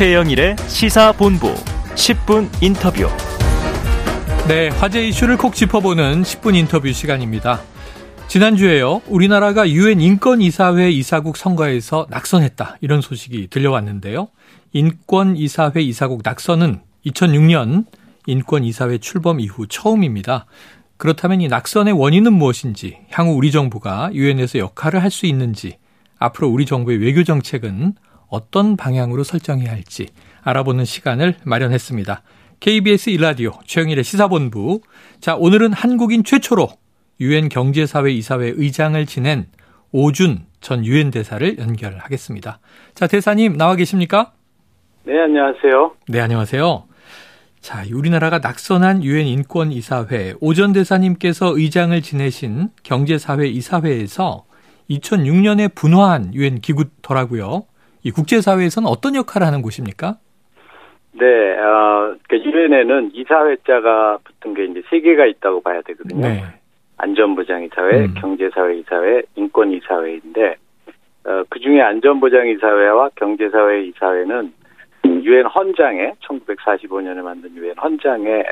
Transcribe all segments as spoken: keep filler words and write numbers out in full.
최영일의 시사본부 십 분 인터뷰. 네, 화제 이슈를 콕 짚어보는 십 분 인터뷰 시간입니다. 지난주에요, 우리나라가 유엔 인권이사회 이사국 선거에서 낙선했다, 이런 소식이 들려왔는데요. 인권이사회 이사국 낙선은 이천육 년 인권이사회 출범 이후 처음입니다. 그렇다면 이 낙선의 원인은 무엇인지, 향후 우리 정부가 유엔에서 역할을 할 수 있는지, 앞으로 우리 정부의 외교 정책은 어떤 방향으로 설정해야 할지 알아보는 시간을 마련했습니다. 케이비에스 일라디오 최영일의 시사본부. 자, 오늘은 한국인 최초로 유엔 경제사회 이사회 의장을 지낸 오준 전 유엔 대사를 연결하겠습니다. 자, 대사님 나와 계십니까? 네, 안녕하세요. 네, 안녕하세요. 자, 우리나라가 낙선한 유엔 인권이사회, 오전 대사님께서 의장을 지내신 경제사회 이사회에서 이천육 년에 분화한 유엔 기구더라고요. 이 국제사회에서는 어떤 역할을 하는 곳입니까? 네, 어, 유엔에는 이사회자가 붙은 게 이제 세 개가 있다고 봐야 되거든요. 네. 안전보장이사회, 음. 경제사회이사회, 인권이사회인데, 어, 그중에 안전보장이사회와 경제사회이사회는 유엔 헌장에, 천구백사십오 년에 만든 유엔 헌장에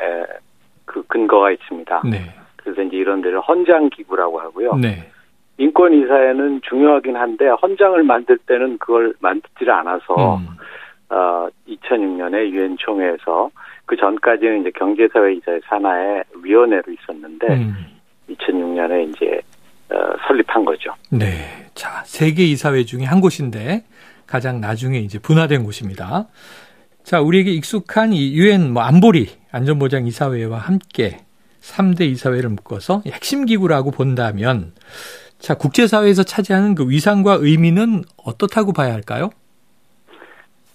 그 근거가 있습니다. 네. 그래서 이제 이런 데를 헌장기구라고 하고요. 네. 인권이사회는 중요하긴 한데 헌장을 만들 때는 그걸 만들지를 않아서 음. 어, 이천육 년에 유엔 총회에서, 그 전까지는 이제 경제사회 이사회 산하의 위원회로 있었는데 음. 이천육 년에 이제 어, 설립한 거죠. 네, 자, 세계 이사회 중에 한 곳인데 가장 나중에 이제 분화된 곳입니다. 자, 우리에게 익숙한 이 유엔 뭐 안보리 안전보장 이사회와 함께 삼 대 이사회를 묶어서 핵심 기구라고 본다면, 자, 국제사회에서 차지하는 그 위상과 의미는 어떻다고 봐야 할까요?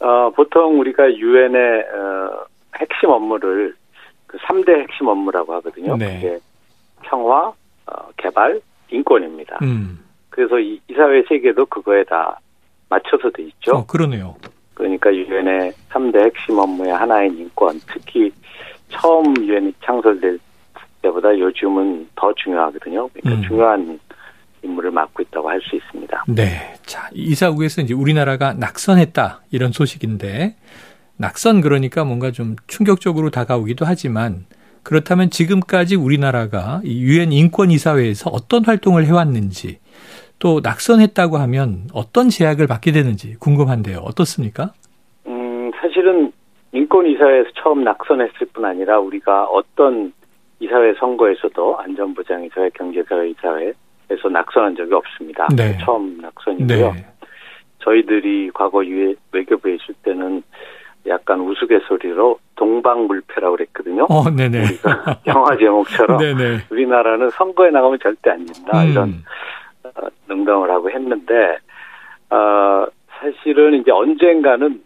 어, 보통 우리가 유엔의 어, 핵심 업무를 그 삼 대 핵심 업무라고 하거든요. 네. 그게 평화, 어, 개발, 인권입니다. 음. 그래서 이 이사회 세계도 그거에 다 맞춰서 돼 있죠. 어, 그러네요. 그러니까 유엔의 삼 대 핵심 업무의 하나인 인권, 특히 처음 유엔이 창설될 때보다 요즘은 더 중요하거든요. 그러니까 음. 중요한 임무를 맡고 있다고 할 수 있습니다. 네, 자, 이사국에서 이제 우리나라가 낙선했다, 이런 소식인데, 낙선 그러니까 뭔가 좀 충격적으로 다가오기도 하지만, 그렇다면 지금까지 우리나라가 유엔 인권이사회에서 어떤 활동을 해왔는지, 또 낙선했다고 하면 어떤 제약을 받게 되는지 궁금한데요. 어떻습니까? 음, 사실은 인권이사회에서 처음 낙선했을 뿐 아니라 우리가 어떤 이사회 선거에서도 안전보장이사회, 경제사회이사회 에서 낙선한 적이 없습니다. 네. 처음 낙선이고요. 네. 저희들이 과거 유엔 외교부에 있을 때는 약간 우스갯소리로 동방불패라고 그랬거든요. 어, 네네. 우리가 영화 제목처럼 네네. 우리나라는 선거에 나가면 절대 안 된다, 음. 이런 어, 농담을 하고 했는데, 어, 사실은 이제 언젠가는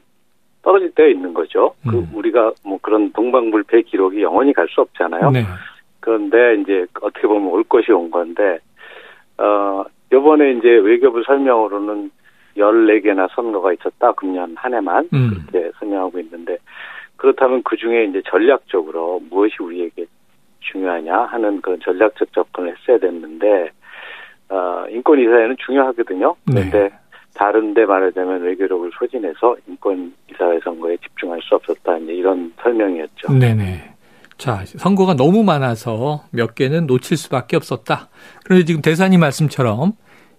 떨어질 때가 있는 거죠. 음. 그 우리가 뭐 그런 동방불패 기록이 영원히 갈 수 없잖아요. 네. 그런데 이제 어떻게 보면 올 것이 온 건데, 어, 요번에 이제 외교부 설명으로는 열네 개나 선거가 있었다, 금년 한 해만. 음. 그렇게 설명하고 있는데, 그렇다면 그 중에 이제 전략적으로 무엇이 우리에게 중요하냐 하는 그런 전략적 접근을 했어야 됐는데, 어, 인권이사회는 중요하거든요. 그런데 네. 다른데 말하자면 외교력을 소진해서 인권이사회 선거에 집중할 수 없었다, 이제 이런 설명이었죠. 네네. 자, 선거가 너무 많아서 몇 개는 놓칠 수밖에 없었다. 그런데 지금 대사님 말씀처럼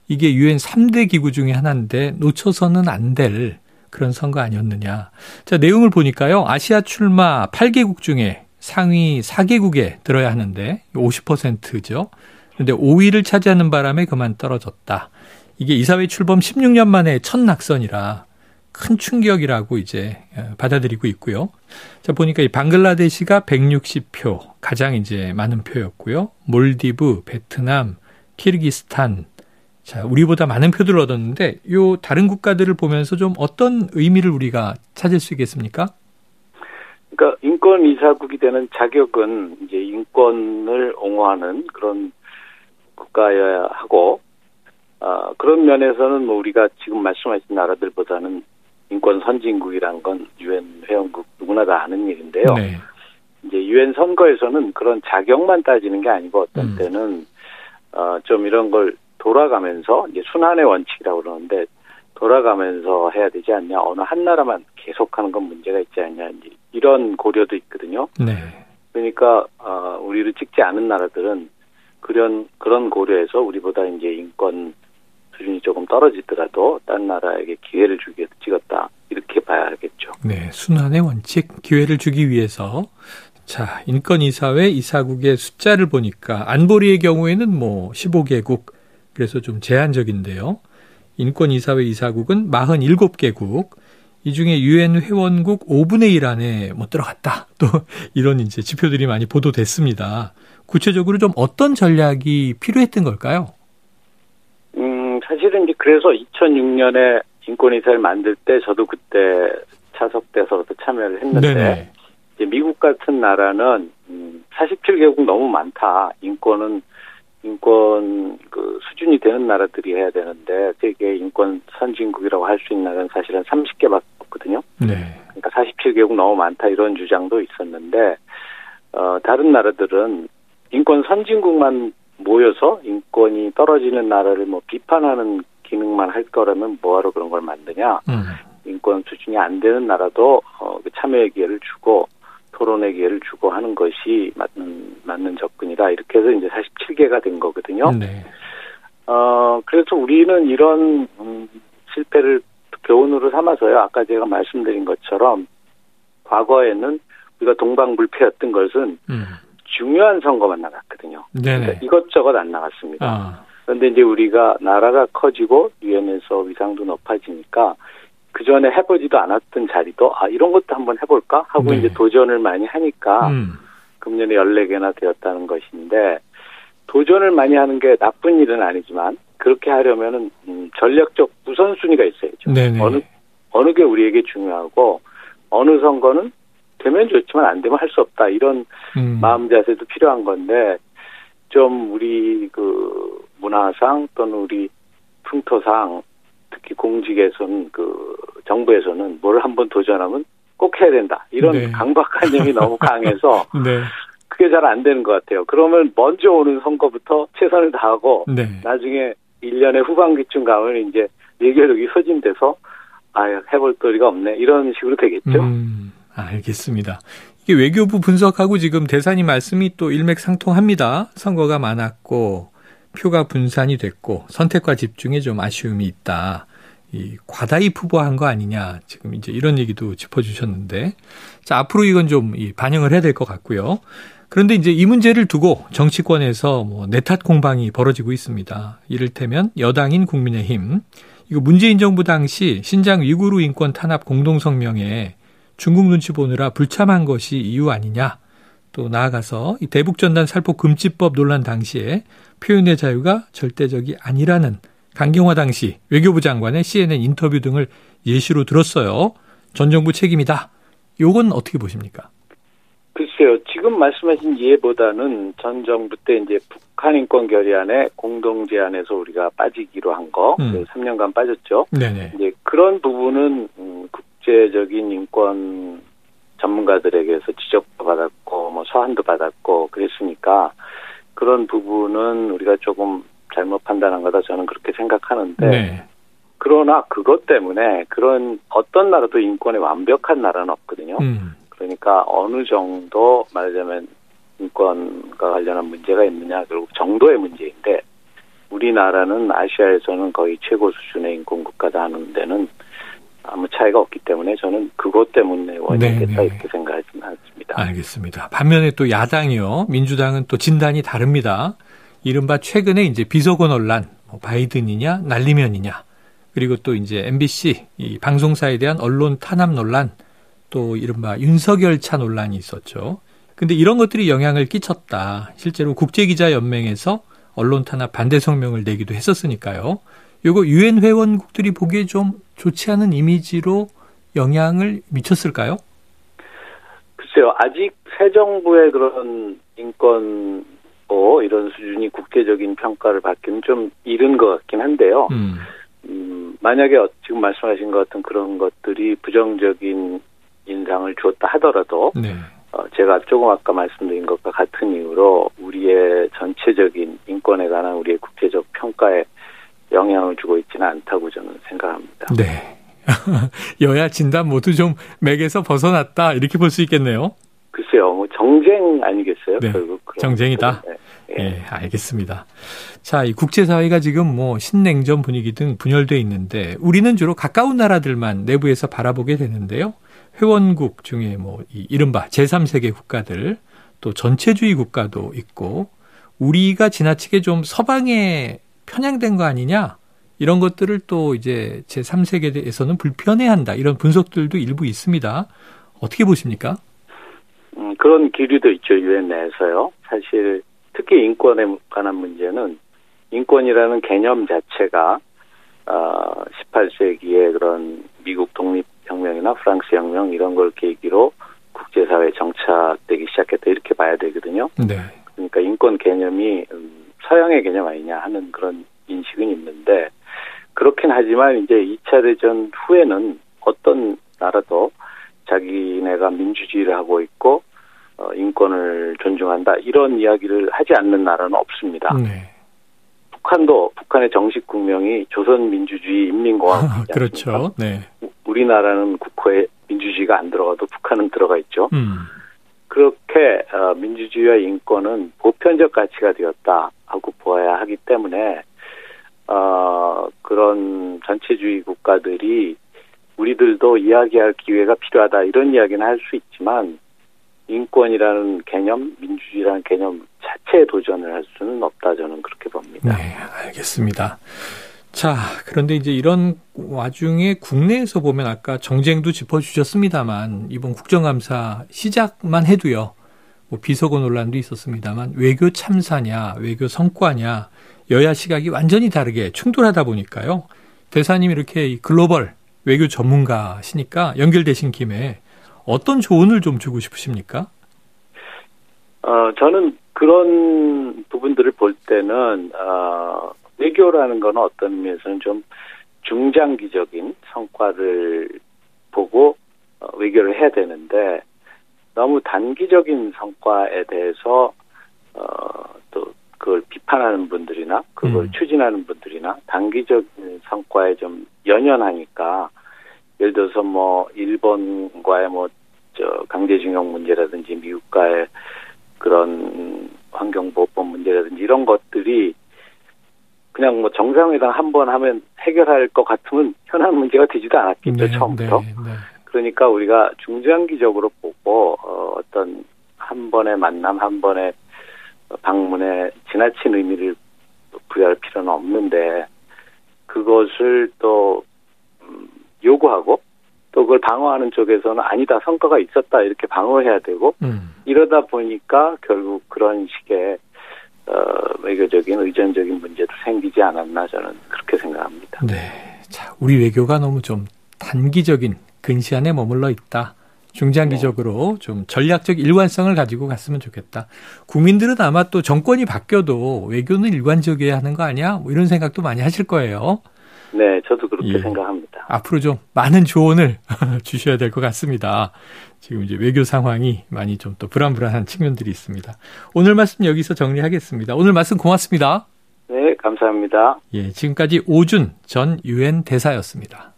이게 유엔 삼 대 기구 중에 하나인데 놓쳐서는 안 될 그런 선거 아니었느냐. 자, 내용을 보니까요, 아시아 출마 여덟 개국 중에 상위 네 개국에 들어야 하는데 오십 퍼센트죠. 그런데 오 위를 차지하는 바람에 그만 떨어졌다. 이게 이사회 출범 십육 년 만에 첫 낙선이라 큰 충격이라고 이제 받아들이고 있고요. 자, 보니까 이 방글라데시가 백육십 표, 가장 이제 많은 표였고요. 몰디브, 베트남, 키르기스탄. 자, 우리보다 많은 표들을 얻었는데, 요 다른 국가들을 보면서 좀 어떤 의미를 우리가 찾을 수 있겠습니까? 그러니까 인권 이사국이 되는 자격은 이제 인권을 옹호하는 그런 국가여야 하고, 어, 그런 면에서는 뭐 우리가 지금 말씀하신 나라들보다는 인권 선진국이란 건 유엔 회원국 누구나 다 아는 일인데요. 네. 이제 유엔 선거에서는 그런 자격만 따지는 게 아니고 어떤 음. 때는 어, 좀 이런 걸 돌아가면서, 이제 순환의 원칙이라고 그러는데, 돌아가면서 해야 되지 않냐, 어느 한 나라만 계속하는 건 문제가 있지 않냐, 이런 고려도 있거든요. 네. 그러니까 어, 우리를 찍지 않은 나라들은 그런 그런 고려에서 우리보다 이제 인권 수준이 조금 떨어지더라도 다른 나라에게 기회를 주기 위해서 찍었다, 이렇게 봐야겠죠. 네, 순환의 원칙, 기회를 주기 위해서. 자, 인권이사회 이사국의 숫자를 보니까 안보리의 경우에는 뭐 십오 개국, 그래서 좀 제한적인데요. 인권이사회 이사국은 사십칠 개국, 이 중에 유엔 회원국 오분의 일 안에 못 들어갔다, 또 이런 이제 지표들이 많이 보도됐습니다. 구체적으로 좀 어떤 전략이 필요했던 걸까요? 음, 사실은 이제 그래서 이천육 년에 인권이사를 만들 때 저도 그때 차석돼서부터 참여를 했는데, 네네. 이제 미국 같은 나라는 사십칠 개국 너무 많다. 인권은 인권 그 수준이 되는 나라들이 해야 되는데 세계 인권 선진국이라고 할 수 있는 나라는 사실은 삼십 개밖에 없거든요. 네. 그러니까 사십칠 개국 너무 많다, 이런 주장도 있었는데 어, 다른 나라들은 인권 선진국만 모여서 인권이 떨어지는 나라를 뭐 비판하는 기능만 할 거라면 뭐하러 그런 걸 만드냐. 음. 인권 수준이 안 되는 나라도 어, 참여의 기회를 주고 토론의 기회를 주고 하는 것이 맞는, 맞는 접근이다. 이렇게 해서 이제 사십칠 개가 된 거거든요. 네. 어, 그래서 우리는 이런, 음, 실패를 교훈으로 삼아서요. 아까 제가 말씀드린 것처럼 과거에는 우리가 동방불패였던 것은 음. 중요한 선거만 나갔거든요. 그러니까 이것저것 안 나갔습니다. 아. 그런데 이제 우리가 나라가 커지고 유엔에서 위상도 높아지니까 그 전에 해보지도 않았던 자리도 아 이런 것도 한번 해볼까 하고 네. 이제 도전을 많이 하니까 음. 금년에 열네 개나 되었다는 것인데, 도전을 많이 하는 게 나쁜 일은 아니지만 그렇게 하려면은 음, 전략적 우선순위가 있어야죠. 네네. 어느 어느 게 우리에게 중요하고 어느 선거는 되면 좋지만 안 되면 할 수 없다, 이런 음. 마음 자세도 필요한 건데, 좀 우리 그 문화상 또는 우리 풍토상, 특히 공직에서는 그 정부에서는 뭘 한번 도전하면 꼭 해야 된다, 이런 네. 강박관념이 너무 강해서 네. 그게 잘 안 되는 것 같아요. 그러면 먼저 오는 선거부터 최선을 다하고 네. 나중에 일 년의 후반기쯤 가면 이제 예결력이 소진돼서 아 해볼 도리가 없네, 이런 식으로 되겠죠. 음, 알겠습니다. 이게 외교부 분석하고 지금 대사님 말씀이 또 일맥상통합니다. 선거가 많았고 표가 분산이 됐고 선택과 집중에 좀 아쉬움이 있다. 이 과다히 후보한 거 아니냐, 지금 이제 이런 얘기도 짚어주셨는데, 자 앞으로 이건 좀 이 반영을 해야 될 것 같고요. 그런데 이제 이 문제를 두고 정치권에서 뭐 내탓 공방이 벌어지고 있습니다. 이를테면 여당인 국민의힘, 이거 문재인 정부 당시 신장 위구르 인권 탄압 공동성명에 중국 눈치 보느라 불참한 것이 이유 아니냐, 또 나아가서 이 대북전단 살포 금지법 논란 당시에 표현의 자유가 절대적이 아니라는 강경화 당시 외교부 장관의 씨엔엔 인터뷰 등을 예시로 들었어요. 전 정부 책임이다. 요건 어떻게 보십니까? 글쎄요. 지금 말씀하신 예보다는 전 정부 때 이제 북한 인권 결의안에 공동 제안에서 우리가 빠지기로 한 거, 음. 삼 년간 빠졌죠. 네네. 이제 그런 부분은 국제적인 인권 전문가들에게서 지적도 받았고, 뭐 서한도 받았고 그랬으니까 그런 부분은 우리가 조금 잘못 판단한 거다, 저는 그렇게 생각하는데 네. 그러나 그것 때문에 그런 어떤 나라도 인권에 완벽한 나라는 없거든요. 음. 그러니까 어느 정도 말하자면 인권과 관련한 문제가 있느냐, 결국 정도의 문제인데, 우리나라는 아시아에서는 거의 최고 수준의 인권국가다 하는 데는 아무 차이가 없기 때문에 저는 그것 때문에 원인이겠다, 이렇게 생각하지는 않습니다. 알겠습니다. 반면에 또 야당이요, 민주당은 또 진단이 다릅니다. 이른바 최근에 이제 비서관 논란, 바이든이냐 날리면이냐, 그리고 또 이제 엠비씨 이 방송사에 대한 언론 탄압 논란, 또 이른바 윤석열 차 논란이 있었죠. 근데 이런 것들이 영향을 끼쳤다. 실제로 국제기자연맹에서 언론 탄압 반대 성명을 내기도 했었으니까요. 요거 유엔 회원국들이 보기에 좀 좋지 않은 이미지로 영향을 미쳤을까요? 글쎄요. 아직 새 정부의 그런 인권 뭐 이런 수준이 국제적인 평가를 받기는 좀 이른 것 같긴 한데요. 음. 음, 만약에 지금 말씀하신 것 같은 그런 것들이 부정적인 인상을 주었다 하더라도 네. 어, 제가 조금 아까 말씀드린 것과 같은 이유로 우리의 전체적인 인권에 관한 우리의 국제적 평가에 영향을 주고 있지는 않다고 저는 생각합니다. 네. 여야 진단 모두 좀 맥에서 벗어났다 이렇게 볼 수 있겠네요. 글쎄요. 뭐 정쟁 아니겠어요? 네. 결국 정쟁이다. 네. 예, 네, 알겠습니다. 자, 이 국제사회가 지금 뭐 신냉전 분위기 등 분열돼 있는데 우리는 주로 가까운 나라들만 내부에서 바라보게 되는데요. 회원국 중에 뭐 이 이른바 제삼 세계 국가들 또 전체주의 국가도 있고 우리가 지나치게 좀 서방에 편향된 거 아니냐 이런 것들을 또 이제 제삼 세계에서는 불편해한다 이런 분석들도 일부 있습니다. 어떻게 보십니까? 음, 그런 기류도 있죠. 유엔 내에서요. 사실 특히 인권에 관한 문제는 인권이라는 개념 자체가 십팔 세기의 그런 미국 독립혁명이나 프랑스 혁명 이런 걸 계기로 국제사회에 정착되기 시작했다 이렇게 봐야 되거든요. 네. 그러니까 인권 개념이 서양의 개념 아니냐 하는 그런 인식은 있는데 그렇긴 하지만 이제 이 차 대전 후에는 어떤 나라도 자기네가 민주주의를 하고 있고 인권을 존중한다 이런 이야기를 하지 않는 나라는 없습니다. 네. 북한도 북한의 정식 국명이 조선민주주의인민공화국이지 않습니까? 그렇죠. 네. 우리나라는 국호에 민주주의가 안 들어가도 북한은 들어가 있죠. 음. 그렇게 민주주의와 인권은 보편적 가치가 되었다 하고 보아야 하기 때문에 어, 그런 전체주의 국가들이 우리들도 이야기할 기회가 필요하다 이런 이야기는 할 수 있지만 인권이라는 개념, 민주주의라는 개념 자체에 도전을 할 수는 없다 저는 그렇게 봅니다. 네, 알겠습니다. 자, 그런데 이제 이런 와중에 국내에서 보면 아까 정쟁도 짚어주셨습니다만 이번 국정감사 시작만 해도요. 뭐 비속어 논란도 있었습니다만 외교 참사냐, 외교 성과냐 여야 시각이 완전히 다르게 충돌하다 보니까요. 대사님 이렇게 글로벌 외교 전문가시니까 연결되신 김에 어떤 조언을 좀 주고 싶으십니까? 어, 저는 그런 부분들을 볼 때는 어, 외교라는 건 어떤 의미에서는 좀 중장기적인 성과를 보고 외교를 해야 되는데 너무 단기적인 성과에 대해서 어, 또 그걸 비판하는 분들이나 그걸 음. 추진하는 분들이나 단기적인 성과에 좀 연연하니까 예를 들어서 뭐 일본과의 뭐 저 강제징용 문제라든지 미국과의 그런 환경보호법 문제라든지 이런 것들이 그냥 뭐 정상회담 한 번 하면 해결할 것 같으면 현안 문제가 되지도 않았겠죠. 네, 처음부터. 네, 네. 그러니까 우리가 중장기적으로 보고 어, 어떤 한 번의 만남 한 번의 방문에 지나친 의미를 부여할 필요는 없는데 그것을 또 요구하고 또 그걸 방어하는 쪽에서는 아니다 성과가 있었다 이렇게 방어해야 되고 음. 이러다 보니까 결국 그런 식의 어, 외교적인 의존적인 문제도 생기지 않았나 저는 그렇게 생각합니다. 네, 자 우리 외교가 너무 좀 단기적인 근시 안에 머물러 있다. 중장기적으로 좀 전략적 일관성을 가지고 갔으면 좋겠다. 국민들은 아마 또 정권이 바뀌어도 외교는 일관적이어야 하는 거 아니야? 뭐 이런 생각도 많이 하실 거예요. 네, 저도 그렇게 예. 생각합니다. 앞으로 좀 많은 조언을 주셔야 될 것 같습니다. 지금 이제 외교 상황이 많이 좀 또 불안불안한 측면들이 있습니다. 오늘 말씀 여기서 정리하겠습니다. 오늘 말씀 고맙습니다. 네, 감사합니다. 예, 지금까지 오준 전 유엔 대사였습니다.